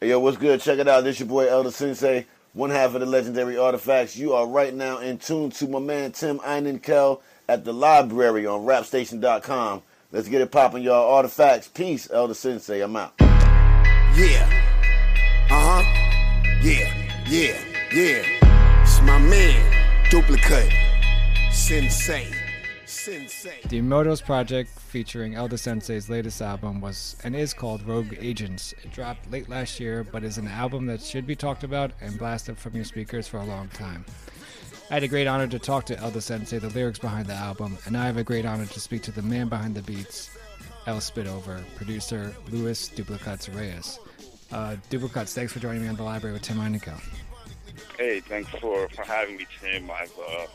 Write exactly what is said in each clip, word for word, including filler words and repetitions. Hey, yo, what's good? Check it out. This your boy, Elder Sensei, one half of the legendary Artifacts. You are right now in tune to my man, Tim Einenkel, at the library on rap station dot com. Let's get it popping, y'all. Artifacts. Peace, Elder Sensei. I'm out. Yeah. Uh-huh. Yeah. Yeah. Yeah. It's my man, Duplicate. Sensei. Sensei. The Emotos Project, featuring Elder Sensei's latest album, was and is called Rogue Agents. It dropped late last year, but is an album that should be talked about and blasted from your speakers for a long time. I had a great honor to talk to Elder Sensei, the lyrics behind the album, and I have a great honor to speak to the man behind the beats, El Spitover, producer Luis Duplicats Reyes. Uh, Duplicats, thanks for joining me on The Library with Tim Einenkel. Hey, thanks for, for having me, Tim. I've uh...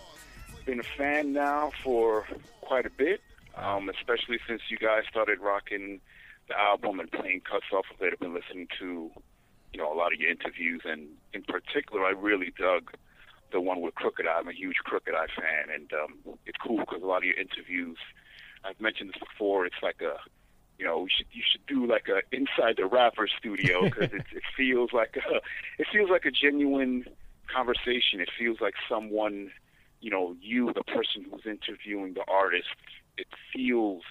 been a fan now for quite a bit, um, especially since you guys started rocking the album and playing cuts off of it. I've been listening to, you know, a lot of your interviews, and in particular, I really dug the one with Crooked Eye. I'm a huge Crooked Eye fan, and um, it's cool because a lot of your interviews, I've mentioned this before, it's like a, you know, you should, you should do like a Inside the Rapper studio, because it, it feels like a, it feels like a genuine conversation. It feels like someone, you know, you, the person who's interviewing the artist, it feels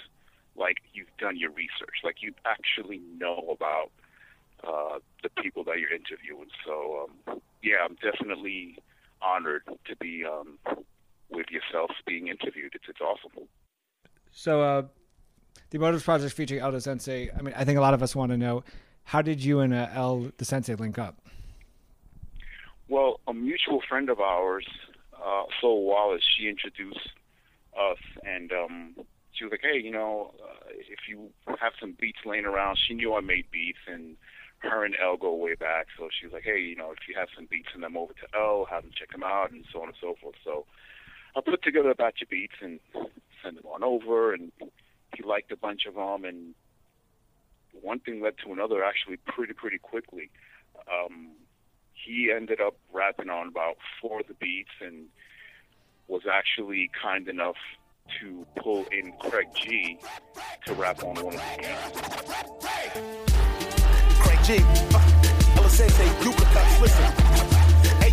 like you've done your research, like you actually know about uh, the people that you're interviewing. So, um, yeah, I'm definitely honored to be um, with yourself being interviewed. It's it's awesome. So, uh, the Emotos Project featuring Elder Sensei, I mean, I think a lot of us want to know, how did you and uh, El, the Sensei, link up? Well, a mutual friend of ours, Uh, Soul Wallace, she introduced us, and um, she was like, hey, you know, uh, if you have some beats laying around, she knew I made beats, and her and El go way back, so she was like, hey, you know, if you have some beats, send them over to El, have them check them out, and so on and so forth. So I put together a batch of beats and sent them on over, and he liked a bunch of them, and one thing led to another actually pretty, pretty quickly. Um He ended up rapping on about four of the beats and was actually kind enough to pull in Craig G to rap on one of the beats. Craig G, Elder Sensei, Duplicats, listen.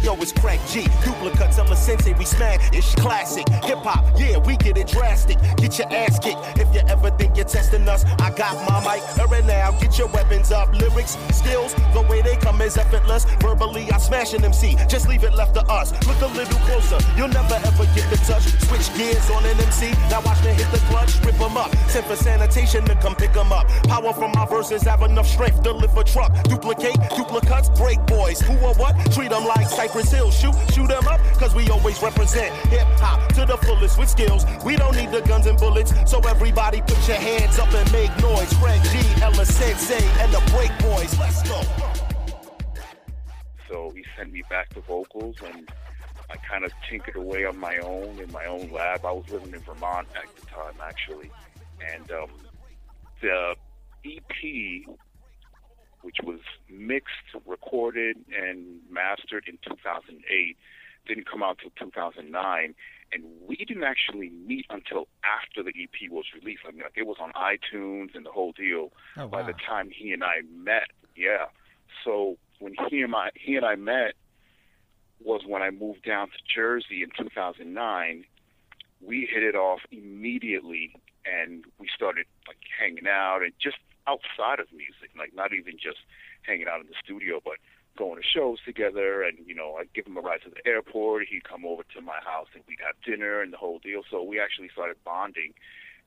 Yo, it's Craig G, Duplicats, Elder Sensei, we smash, it's classic, hip-hop, yeah, we get it drastic, get your ass kicked, if you ever think you're testing us, I got my mic, right now, get your weapons up, lyrics, skills, the way they come is effortless, verbally, I smash an M C, just leave it left to us, look a little closer, you'll never ever get the touch, switch gears on an M C, now watch me hit the clutch, rip them up, send for sanitation to come pick them up, power from my verses, have enough strength to lift a truck, duplicate, Duplicats, break boys, who or what, treat them like psych. Brazil, shoot, shoot them up, cause we always represent hip-hop to the fullest with skills. We don't need the guns and bullets, so everybody put your hands up and make noise. Craig G, Elder Sensei, and the Break Boys, let's go. So he sent me back the vocals, and I kind of tinkered away on my own, in my own lab. I was living in Vermont at the time, actually, and um, the E P, which was mixed, recorded, and mastered in two thousand eight, didn't come out till two thousand nine, and we didn't actually meet until after the E P was released. I mean, like, it was on iTunes and the whole deal. Oh, wow. By the time he and I met, yeah. So when he and, my, he and I met was when I moved down to Jersey in two thousand nine. We hit it off immediately, and we started like hanging out and just outside of music, like not even just hanging out in the studio, but going to shows together. And, you know, I'd give him a ride to the airport. He'd come over to my house and we'd have dinner and the whole deal. So we actually started bonding.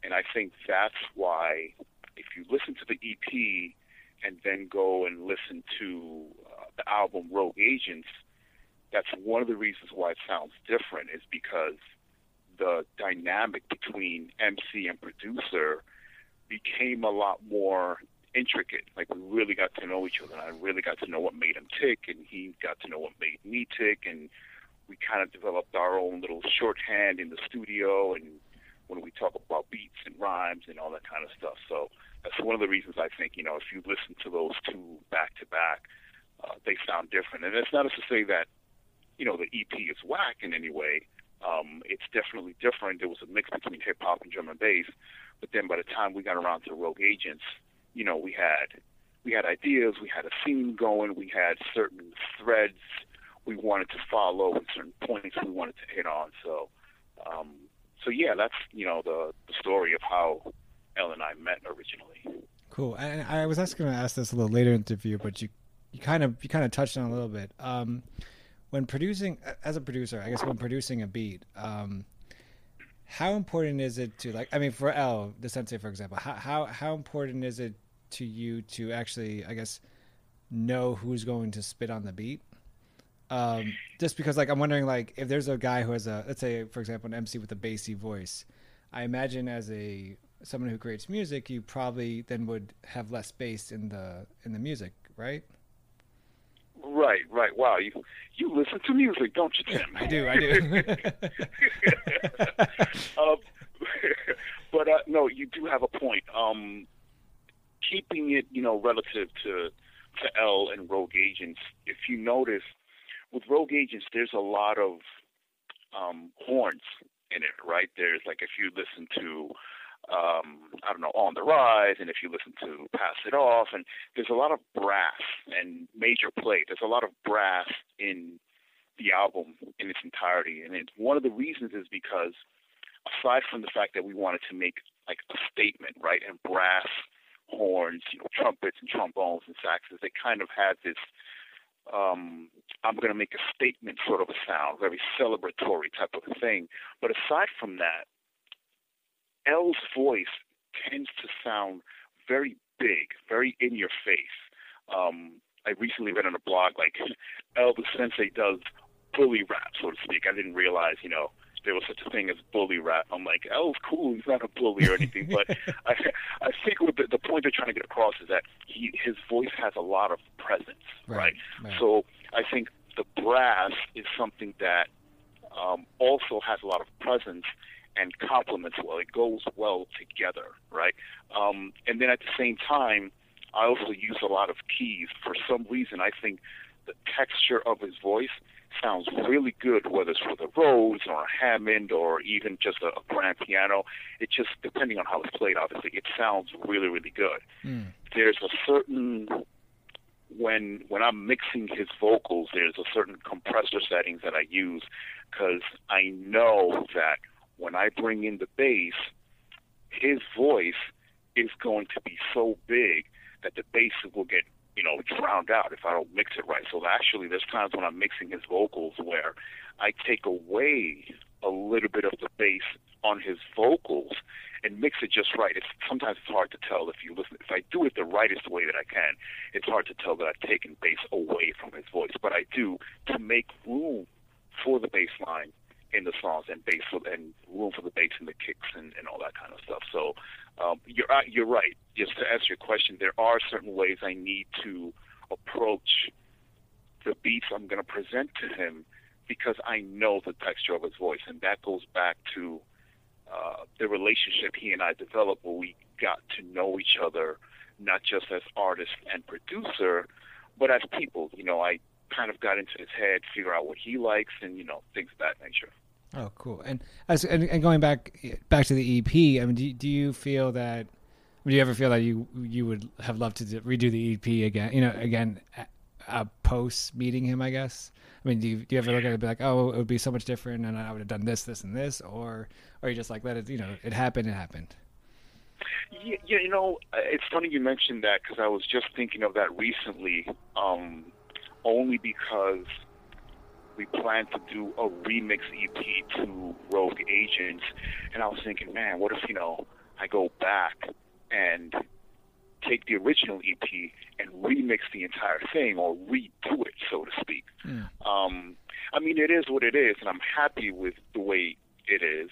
And I think that's why, if you listen to the E P and then go and listen to uh, the album Rogue Agents, that's one of the reasons why it sounds different, is because the dynamic between M C and producer became a lot more intricate. Like, we really got to know each other, and I really got to know what made him tick, and he got to know what made me tick, and we kind of developed our own little shorthand in the studio, and when we talk about beats and rhymes and all that kind of stuff. So that's one of the reasons I think, you know, if you listen to those two back-to-back, uh, they sound different. And that's not to say that, you know, the E P is whack in any way. Um, it's definitely different. There was a mix between hip-hop and drum and bass. But then by the time we got around to Rogue Agents, you know, we had we had ideas, we had a theme going, we had certain threads we wanted to follow and certain points we wanted to hit on. So, um, so yeah, that's, you know, the, the story of how Elle and I met originally. Cool. And I was going to ask this a little later in the interview, but you, you kind of you kind of touched on it a little bit. Um, when producing, as a producer, I guess when producing a beat, um, how important is it to, like, I mean, for Elle, the sensei, for example, how, how how important is it to you to actually, I guess, know who's going to spit on the beat? Um, just because, like, I'm wondering, like, if there's a guy who has a, let's say, for example, an M C with a bassy voice, I imagine as a someone who creates music, you probably then would have less bass in the in the music, right? Right, right. Wow, you you listen to music, don't you, Tim? I do, I do. um, but uh, no, you do have a point. Um, keeping it, you know, relative to to Elle and Rogue Agents, if you notice. With Rogue Agents, there's a lot of um, horns in it, right? There's, like, if you listen to, um, I don't know, On the Rise, and if you listen to Pass It Off, and there's a lot of brass and major play. There's a lot of brass in the album in its entirety. And it's, one of the reasons is because, aside from the fact that we wanted to make, like, a statement, right, and brass horns, you know, trumpets and trombones and saxes, they kind of had this... Um, I'm going to make a statement sort of a sound, very celebratory type of a thing. But aside from that, Elle's voice tends to sound very big, very in your face. Um, I recently read on a blog, like, Elle the Sensei does bully rap, so to speak. I didn't realize, you know, there was such a thing as bully rap. I'm like, Elle's cool, he's not a bully or anything. But I, I think what the, the point they're trying to get across is that he, his voice has a lot of presence, right? right? right. So I think the brass is something that um, also has a lot of presence and complements well. It goes well together, right? Um, and then at the same time, I also use a lot of keys. For some reason, I think the texture of his voice sounds really good, whether it's with a Rhodes or a Hammond or even just a, a grand piano. It just, depending on how it's played, obviously, it sounds really, really good. Mm. There's a certain, when when I'm mixing his vocals, there's a certain compressor settings that I use because I know that when I bring in the bass, his voice is going to be so big that the bass will get, you know, drowned out if I don't mix it right. So actually, there's times when I'm mixing his vocals where I take away a little bit of the bass on his vocals and mix it just right. It's, sometimes it's hard to tell if you listen. If I do it the rightest way that I can, it's hard to tell that I've taken bass away from his voice. But I do to make room for the bass line in the songs and bass and room for the bass and the kicks and, and all that kind of stuff. So um, you're you're right. Just to answer your question, there are certain ways I need to approach the beats I'm going to present to him because I know the texture of his voice, and that goes back to uh, the relationship he and I developed where we got to know each other, not just as artist and producer, but as people. You know, I kind of got into his head, figure out what he likes, and, you know, things of that nature. Oh, cool. And as and, and going back back to the E P, I mean, do do you feel that? Do you ever feel that you you would have loved to redo the E P again? You know, again, uh, post meeting him, I guess. I mean, do you, do you ever look at it and be like, oh, it would be so much different, and I would have done this, this, and this, or or you just like let it, you know, it happened, it happened. Yeah, you know, it's funny you mentioned that because I was just thinking of that recently, um, only because we plan to do a remix E P to Rogue Agents, and I was thinking, man, what if, you know, I go back and take the original E P and remix the entire thing or redo it, so to speak. Yeah. Um, I mean, it is what it is, and I'm happy with the way it is.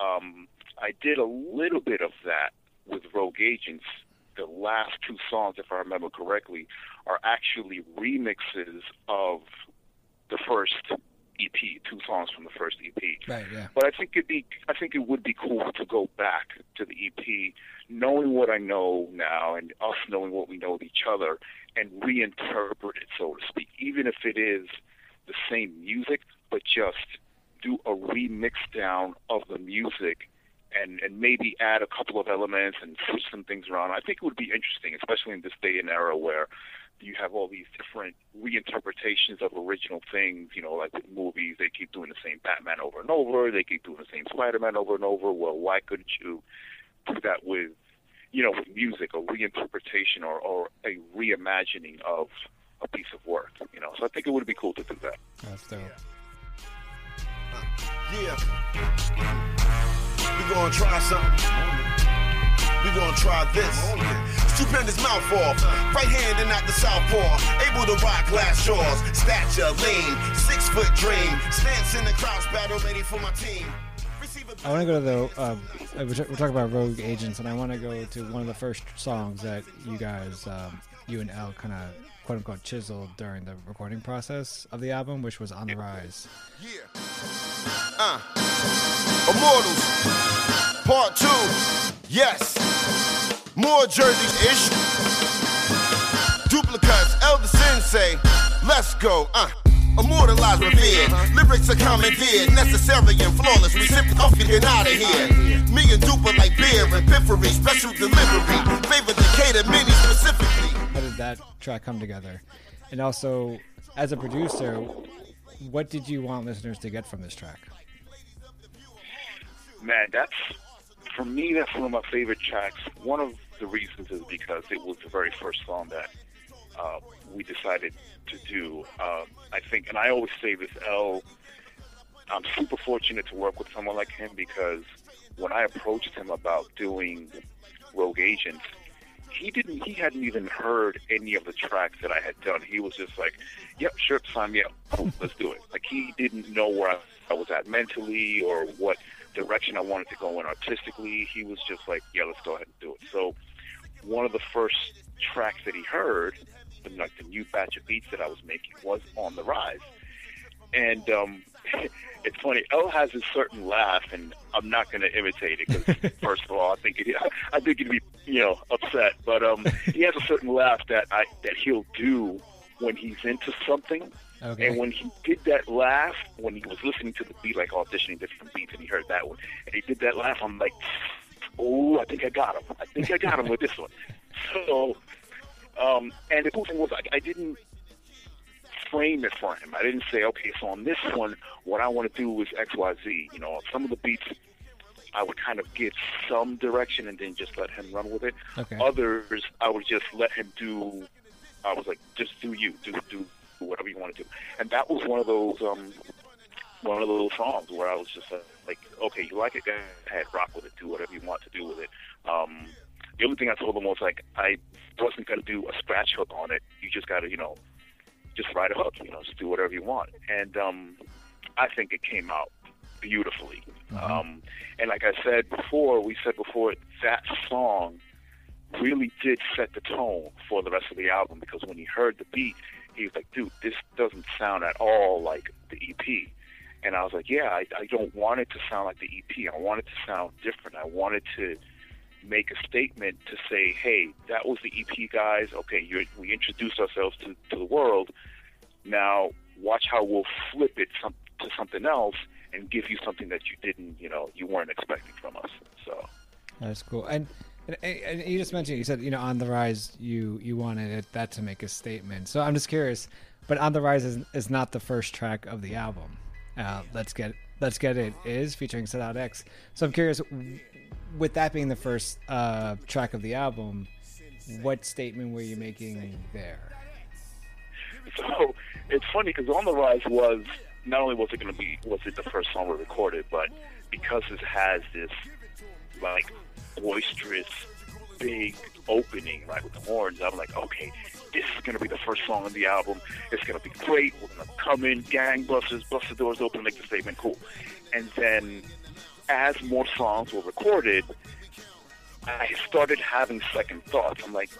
Um, I did a little bit of that with Rogue Agents. The last two songs, if I remember correctly, are actually remixes of the first E P, two songs from the first E P. Right, yeah. But I think it'd be, I think it would be cool to go back to the E P, knowing what I know now and us knowing what we know of each other, and reinterpret it, so to speak, even if it is the same music, but just do a remix down of the music and, and maybe add a couple of elements and switch some things around. I think it would be interesting, especially in this day and era where you have all these different reinterpretations of original things, you know, like with movies, they keep doing the same Batman over and over, they keep doing the same Spider-Man over and over. Well, why couldn't you do that with, you know, with music, a reinterpretation or, or a reimagining of a piece of work, you know? So I think it would be cool to do that. That's dope. Yeah. We're going to try something. We're going to try this. Stupendous mouth off, right hand and not the southpaw. Able to rock glass jaws, stature lean, six foot dream. Stance in the crowds, battle ready for my team. I want to go to the. Uh, we're talking about Rogue Agents, and I want to go to one of the first songs that you guys, um, you and El, kind of quote unquote chiseled during the recording process of the album, which was On the Rise. Yeah. Uh. Immortals. Part two. Yes. More jerseys ish. Duplicats, Elder Sensei. Let's go, uh. Immortalized, revered. Lyrics are commandeered, necessary and flawless. We simply off it and out of here. Me and Dupa like beer and piffery, special delivery. Favorite Decatur mini specifically. How did that track come together? And also, as a producer, what did you want listeners to get from this track? Man, that's. For me, that's one of my favorite tracks. One of the reasons is because it was the very first song that uh, we decided to do. Uh, I think, and I always say this, El, I'm super fortunate to work with someone like him because when I approached him about doing Rogue Agents, he didn't. He hadn't even heard any of the tracks that I had done. He was just like, "Yep, sure, sign me up. Let's do it." Like he didn't know where I, I was at mentally or what direction I wanted to go in artistically. He was just like, yeah, let's go ahead and do it. So one of the first tracks that he heard, like the new batch of beats that I was making, was On the Rise. And um, it's funny, El has a certain laugh, and I'm not going to imitate it because, first of all, I think it, I think he'd be, you know, upset. But um, he has a certain laugh that I that he'll do when he's into something. Okay. And when he did that laugh, when he was listening to the beat, like auditioning different beats, and he heard that one, and he did that laugh, I'm like, oh, I think I got him. I think I got him with this one. So, um, and the cool thing was, I, I didn't frame it for him. I didn't say, okay, so on this one, what I want to do is X, Y, Z. You know, some of the beats, I would kind of give some direction and then just let him run with it. Okay. Others, I would just let him do, I was like, just do you, do, do. whatever you want to do. And that was one of those um, one of those songs where I was just uh, like, okay, you like it, go ahead, rock with it, do whatever you want to do with it. Um, the only thing I told them was like, I wasn't going to do a scratch hook on it. You just got to, you know, just write a hook, you know, just do whatever you want. And um, I think it came out beautifully. Mm-hmm. Um, and like I said before, we said before, that song really did set the tone for the rest of the album because when he heard the beat, he was like, dude, this doesn't sound at all like the E P. And I was like, yeah, I, I don't want it to sound like the E P. I want it to sound different. I wanted to make a statement to say, hey, that was the E P, guys. Okay, you're, we introduced ourselves to, to the world. Now watch how we'll flip it some, to something else and give you something that you didn't, you know, you weren't expecting from us. So that's cool. And And, and you just mentioned, you said, you know, On the Rise, you, you wanted it, that to make a statement. So I'm just curious, but On the Rise is, is not the first track of the album. Uh, Let's Get Let's Get It is featuring Sadat X. So I'm curious, with that being the first uh, track of the album, what statement were you making there? So it's funny because On the Rise was, not only was it going to be, was it the first song we recorded, but because it has this like boisterous, big opening, right, with the horns, I'm like, okay, this is going to be the first song on the album. It's going to be great. We're going to come in, gangbusters, bust the doors open, make the statement, cool. And then as more songs were recorded, I started having second thoughts. I'm like,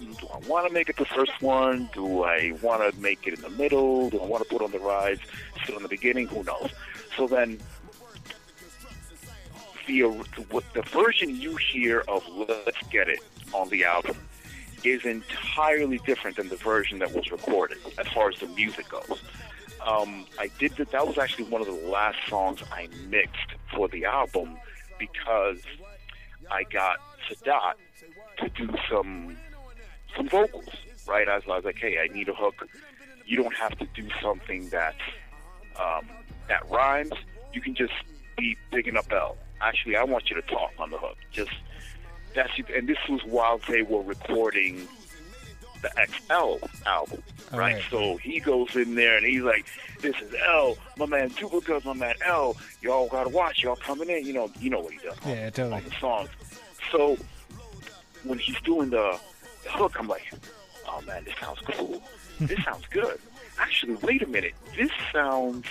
do I want to make it the first one? Do I want to make it in the middle? Do I want to put On the Rise still in the beginning? Who knows? So then the, the version you hear of Let's Get It on the album is entirely different than the version that was recorded as far as the music goes. Um, I did that. That was actually one of the last songs I mixed for the album because I got Sadat to do some some vocals, right? I was, I was like, hey, I need a hook. You don't have to do something that um, that rhymes. You can just be picking up L. Actually, I want you to talk on the hook. Just that's you. And this was while they were recording the X L album, right? right? So he goes in there and he's like, "This is L, my man Duplicats, my man L. Y'all gotta watch, y'all coming in." You know, you know what he does. Yeah, on, totally. On the songs. So when he's doing the, the hook, I'm like, "Oh man, this sounds cool. This sounds good." Actually, wait a minute. This sounds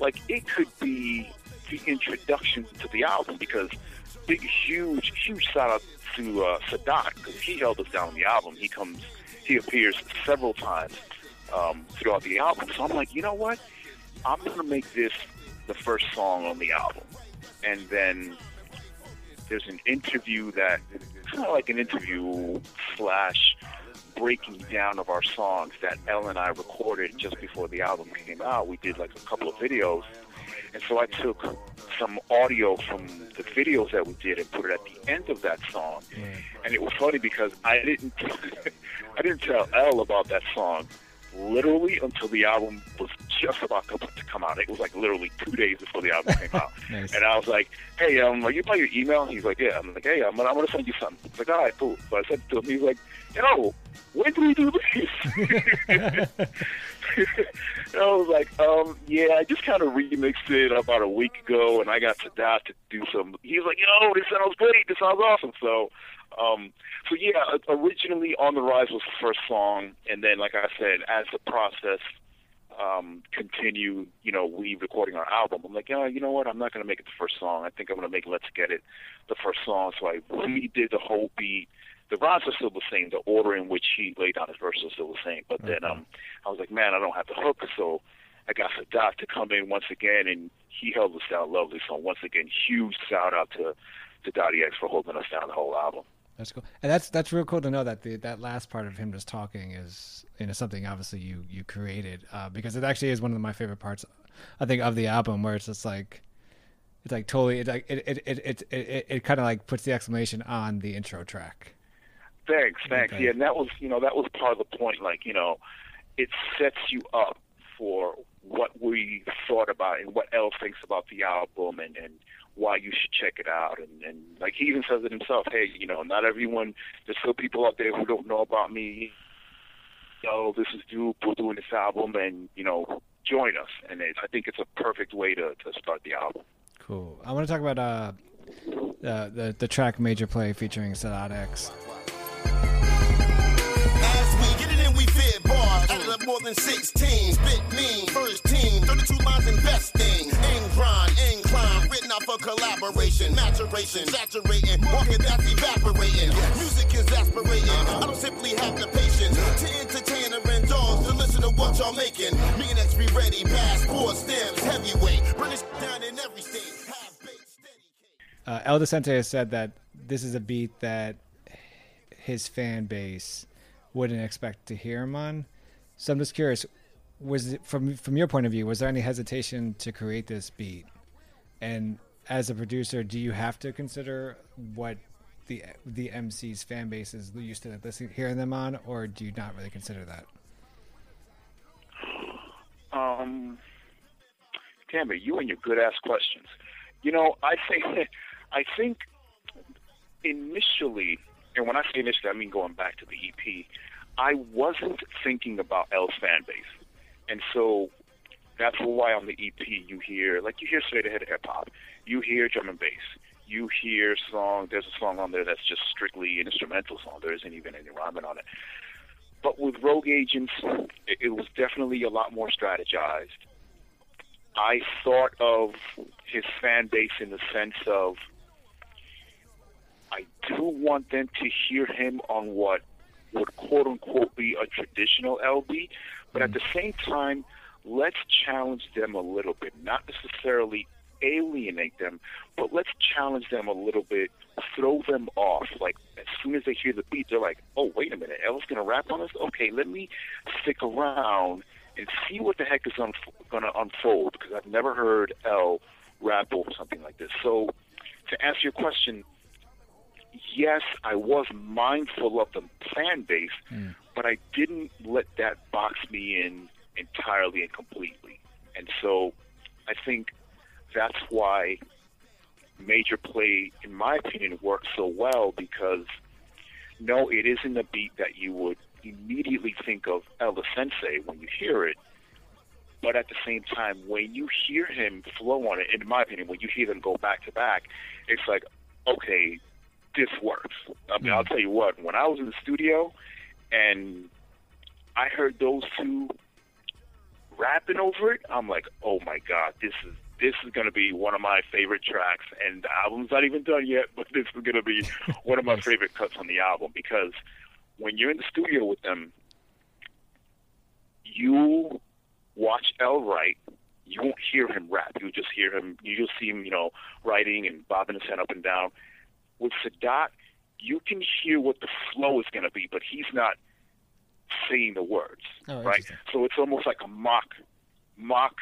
like it could be the introduction to the album because big, huge, huge shout out to uh, Sadat because he held us down on the album. He comes. He appears several times um, throughout the album. So I'm like, you know what? I'm going to make this the first song on the album. And then there's an interview that it's kind of like an interview slash breaking down of our songs that Elle and I recorded just before the album came out. We did like a couple of videos. And so I took some audio from the videos that we did and put it at the end of that song. And it was funny because I didn't I didn't tell Elle about that song literally until the album was just about to come out. It was like literally two days before the album came out. Nice. And I was like, hey, um, are you by your email? And he's like, yeah. I'm like, hey, I'm going to send you something. He's like, all right, cool. So I sent it to him. He's like, yo, when do we do this? And I was like, um, yeah, I just kind of remixed it about a week ago, and I got Sadat to do some. He was like, yo, this sounds great. This sounds awesome. So, um, so yeah, originally On the Rise was the first song, and then, like I said, as the process um, continued, you know, we recording our album, I'm like, oh, you know what? I'm not going to make it the first song. I think I'm going to make Let's Get It the first song. So I redid the whole beat. The rhymes are still the same. The order in which he laid down his verses is still the same. But then um, I was like, man, I don't have the hook. So I got Sadat to come in once again, and he held us down lovely. So once again, huge shout out to to Sadat X for holding us down the whole album. That's cool, and that's that's real cool to know that the, that last part of him just talking is, you know, something obviously you you created uh, because it actually is one of my favorite parts, I think, of the album where it's just like. It's like totally. It's like it it it it it, it, it kind of like puts the exclamation on the intro track. Thanks, thanks. Okay. Yeah, and that was, you know, that was part of the point. Like, you know, it sets you up for what we thought about and what Elle thinks about the album and, and why you should check it out. And, and like he even says it himself. Hey, you know, not everyone. There's still people out there who don't know about me. Yo, this is Duke. We're doing this album, and you know, join us. And it, I think it's a perfect way to to start the album. Cool. I want to talk about uh, uh, the the track Major Play featuring Sadat X. As we get it in, we fit bars. I love more than sixteen. Spit mean, first team, thirty-two lines and best thing. Incline, incline, written out for collaboration. Maturation, saturating, market that's evaporating. Music is aspirating. I don't simply have the patience to entertain or indulge, to listen to what y'all making. Me and X be ready, passport, stems, heavyweight. Run this down in every state. Uh, Elder Sensei has said that this is a beat that his fan base wouldn't expect to hear him on. So I'm just curious, was it, from from your point of view, was there any hesitation to create this beat? And as a producer, do you have to consider what the the M C's fan base is used to listening, hearing them on, or do you not really consider that? Um, Tammy, you and your good ass questions. You know, I think I think initially, and when I say initially, I mean going back to the E P, I wasn't thinking about L's fan base. And so that's why on the E P you hear, like you hear straight ahead hip hop, you hear drum and bass, you hear song, there's a song on there that's just strictly an instrumental song. There isn't even any rhyming on it. But with Rogue Agents, it was definitely a lot more strategized. I thought of his fan base in the sense of, I do want them to hear him on what would quote-unquote be a traditional L B, but at the same time, let's challenge them a little bit, not necessarily alienate them, but let's challenge them a little bit, throw them off. Like, as soon as they hear the beat, they're like, oh, wait a minute, L's going to rap on us? Okay, let me stick around and see what the heck is un- going to unfold, because I've never heard L rap over something like this. So to answer your question, yes, I was mindful of the fan base, mm. but I didn't let that box me in entirely and completely. And so I think that's why Major Play, in my opinion, works so well, because, no, it isn't a beat that you would immediately think of Elder Sensei when you hear it, but at the same time, when you hear him flow on it, in my opinion, when you hear them go back-to-back, it's like, okay, this works. I mean, mm. I'll tell you what, when I was in the studio and I heard those two rapping over it, I'm like, oh my God, this is this is going to be one of my favorite tracks. And the album's not even done yet, but this is going to be one of my favorite cuts on the album, because when you're in the studio with them, you watch L write, you won't hear him rap. You'll just hear him, you just see him, you know, writing and bobbing his head up and down. With Sadat, you can hear what the flow is going to be, but he's not saying the words, oh, right? So it's almost like a mock, mock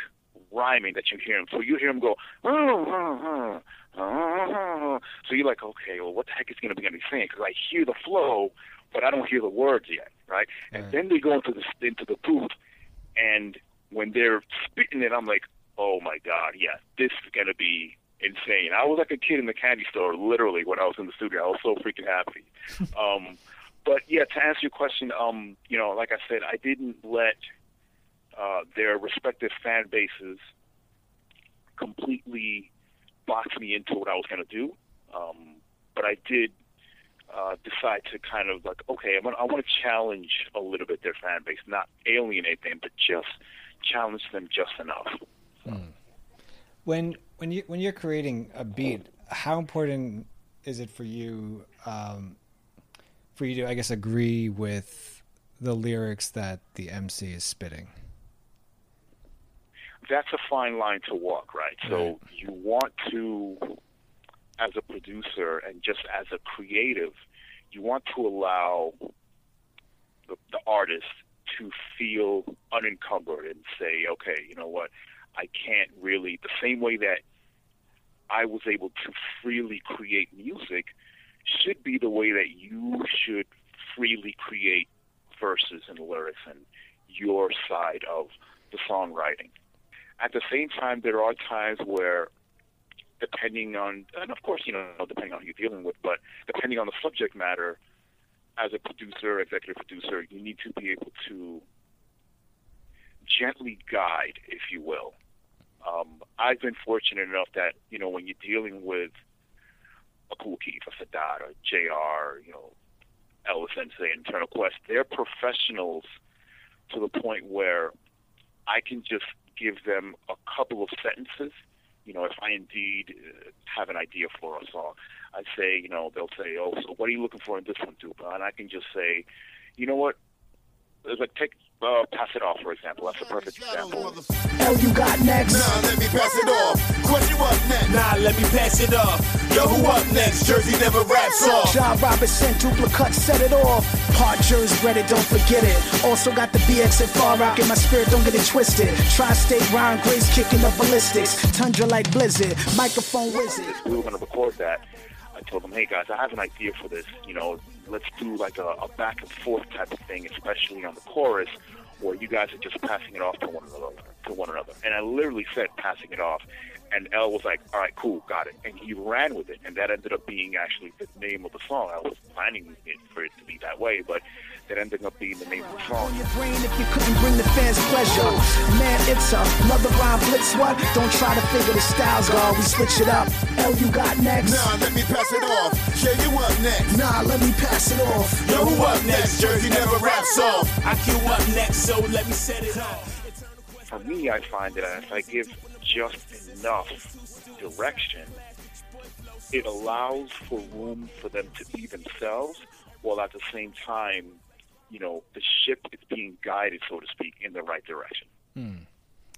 rhyming that you hear him. So you hear him go, oh, oh, oh, oh. So you're like, okay, well, what the heck is going to be going to be saying? Because I hear the flow, but I don't hear the words yet, right? And right. then they go into the into the booth, and when they're spitting it, I'm like, oh my God, yeah, this is going to be insane. I was like a kid in the candy store, literally, when I was in the studio. I was so freaking happy. Um, but, yeah, to answer your question, um, you know, like I said, I didn't let uh, their respective fan bases completely box me into what I was going to do. Um, but I did uh, decide to kind of like, okay, I'm gonna, I want to challenge a little bit their fan base, not alienate them, but just challenge them just enough. Hmm. When when you when you're creating a beat, how important is it for you um, for you to, I guess, agree with the lyrics that the M C is spitting? That's a fine line to walk, right? Right. So you want to, as a producer and just as a creative, you want to allow the, the artist to feel unencumbered and say, okay, you know what? I can't really, the same way that I was able to freely create music should be the way that you should freely create verses and lyrics and your side of the songwriting. At the same time, there are times where, depending on, and of course, you know, depending on who you're dealing with, but depending on the subject matter, as a producer, executive producer, you need to be able to gently guide, if you will. Um, I've been fortunate enough that, you know, when you're dealing with a Kool Keith, a Sadat, or J R, you know, Elder Sensei, Internal Quest, they're professionals to the point where I can just give them a couple of sentences. You know, if I indeed have an idea for a song, I say, you know, they'll say, oh, so what are you looking for in this one, Dupa? And I can just say, you know what, it's like, take, uh, pass it off, for example. That's a perfect example. Yo, you got next? Nah, let me pass it off. Question up next? Nah, let me pass it off. Yo, who up next? Jersey never raps off. Ja Robinson, Duplicats, set it off. Hard Jersey, read it, don't forget it. Also got the B X and Far Rock in my spirit, don't get it twisted. Tri-State, Ron Grace, kicking up ballistics. Tundra like Blizzard, microphone wizard. We were going to record that. I told them, hey guys, I have an idea for this, you know, let's do like a, a back and forth type of thing, especially on the chorus, where you guys are just passing it off to one another, to one another. And I literally said passing it off, And El was like, all right, cool, got it. And he ran with it. And that ended up being actually the name of the song. I was planning it for it to be that way, but that ended up being the name of the song. Your brain if you couldn't bring the fans pleasure. Man, it's another rhyme blitz, what? Don't try to figure the styles, God. We switch it up. El, you got next? Nah, let me pass it off. Yeah, you up next. Nah, let me pass it off. Yo, who up next? Jersey never raps off. I queue up next, so let me set it off. For me, I find that if I give just enough direction, it allows for room for them to be themselves, while at the same time, you know, the ship is being guided, so to speak, in the right direction. Hmm.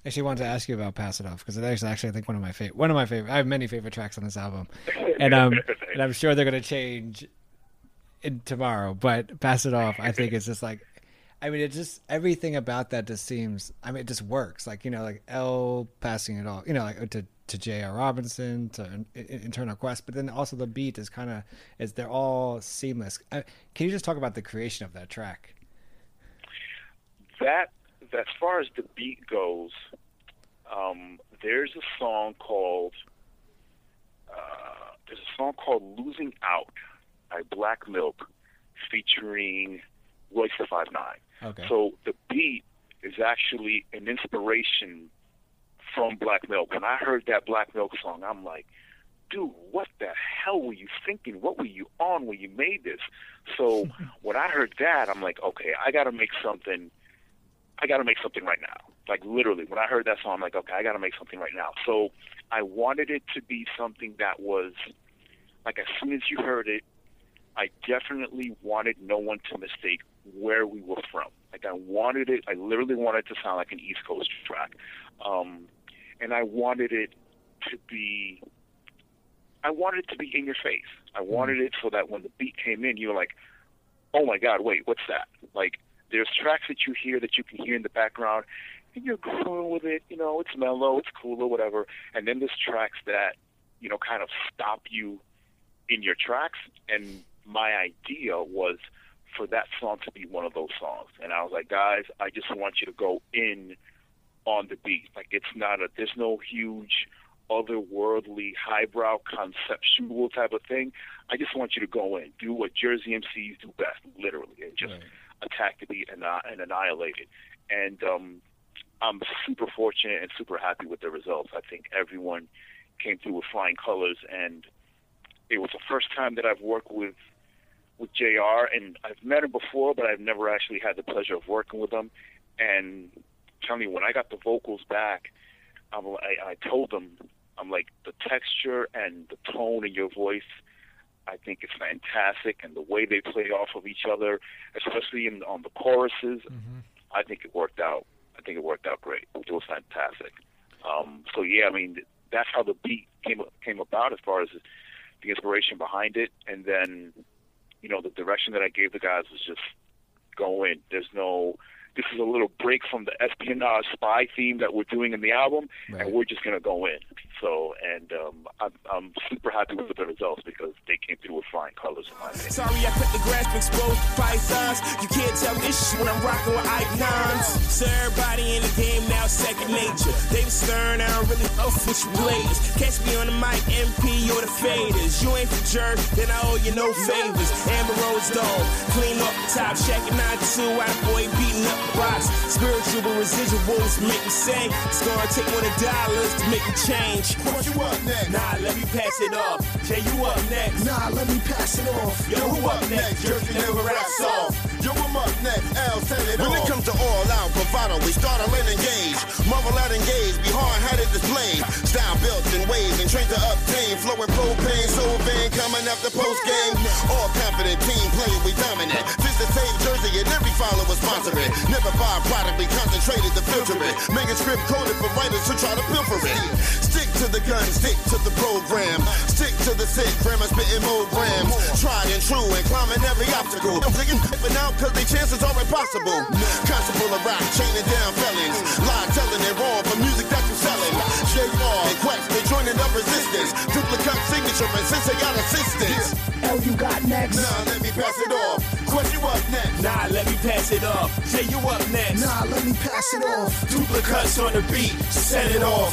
Actually, I wanted to ask you about "Pass It Off" because it's actually, I think, one of my favorite. One of my favorite. I have many favorite tracks on this album, and um, and I'm sure they're going to change in tomorrow. But "Pass It Off," I think, is just like. I mean, it just, everything about that just seems, I mean, it just works. Like, you know, like El passing it all, you know, like to, to J R Robinson, to in, in, Internal Quest, but then also the beat is kind of, is they're all seamless. I, can you just talk about the creation of that track? That, as far as the beat goes, um, there's a song called, uh, there's a song called Losing Out by Black Milk featuring Royce da five nine. Okay. So the beat is actually an inspiration from Black Milk. When I heard that Black Milk song, I'm like, dude, what the hell were you thinking? What were you on when you made this? So when I heard that, I'm like, okay, I got to make something. I got to make something right now. Like literally, when I heard that song, I'm like, okay, I got to make something right now. So I wanted it to be something that was, like as soon as you heard it, I definitely wanted no one to mistake where we were from. Like I wanted it, I literally wanted it to sound like an East Coast track. Um, and I wanted it to be, I wanted it to be in your face. I wanted it so that when the beat came in, you were like, oh my God, wait, what's that? Like there's tracks that you hear that you can hear in the background and you're going with it, you know, it's mellow, it's cool or whatever. And then there's tracks that, you know, kind of stop you in your tracks. And my idea was for that song to be one of those songs. And I was like, guys, I just want you to go in on the beat. Like, it's not a, there's no huge otherworldly, highbrow, conceptual type of thing. I just want you to go in, do what Jersey M Cs do best, literally, and just right. attack the beat and, uh, and annihilate it. And um, I'm super fortunate and super happy with the results. I think everyone came through with flying colors, and it was the first time that I've worked with with J R, and I've met him before, but I've never actually had the pleasure of working with him. And tell me, when I got the vocals back, I'm, I, I told him, I'm like, the texture and the tone in your voice, I think it's fantastic, and the way they play off of each other, especially in, on the choruses, mm-hmm. I think it worked out. I think it worked out great. It was fantastic. Um, so yeah, I mean, that's how the beat came came about as far as the inspiration behind it, and then, you know, the direction that I gave the guys was just go in. There's no, this is a little break from the espionage spy theme that we're doing in the album, right. and we're just going to go in. So, and um, I'm, I'm super happy with the results because they came through with flying colors in my opinion. Sorry I put the grasp exposed to pythons. You can't tell issues when I'm rocking with icons. So everybody in the game now second nature. David Stern, I don't really know which blades. Catch me on the mic, M P, you're the faders. You ain't the jerk, then I owe you no favors. Amber Rose dog, clean off the top. Shaq and nine two, out of boy beating up the rocks. Spiritual residuals make me sing. It's gonna take one of the dollars to make me change. What you up next? Nah, let me pass it off. Jay, you up next? Nah, let me pass it off. Yo, who up next? Jersey never raps off. Yo, I'm up next. L, tell it all. When it comes to all out bravado, we start on and engage. Marvel out and gaze, be hard-headed displayed. Style built in ways and trained to obtain. Flowing propane, soul vein coming after post-game. All confident team play, we dominant. This is save Jersey and every follower sponsor it. Never buy a product, we concentrated to filter it. Making script coded for writers who try to pilfer it. Stick to the gun, stick to the program, stick to the sick grammar, spitting more grams, tried and true and climbing every obstacle. I'm digging pippin' out cause the chances are impossible. Constable of rock, chaining down felons, lie telling it wrong for music that you're selling. J R and Quest, they joining up resistance, duplicate signature and since they got assistance. L, you got next? Nah, let me pass it off. Quest, you up next? Nah, let me pass it off. Jay, you up next? Nah, let me pass it off. Duplicates on the beat, set it off.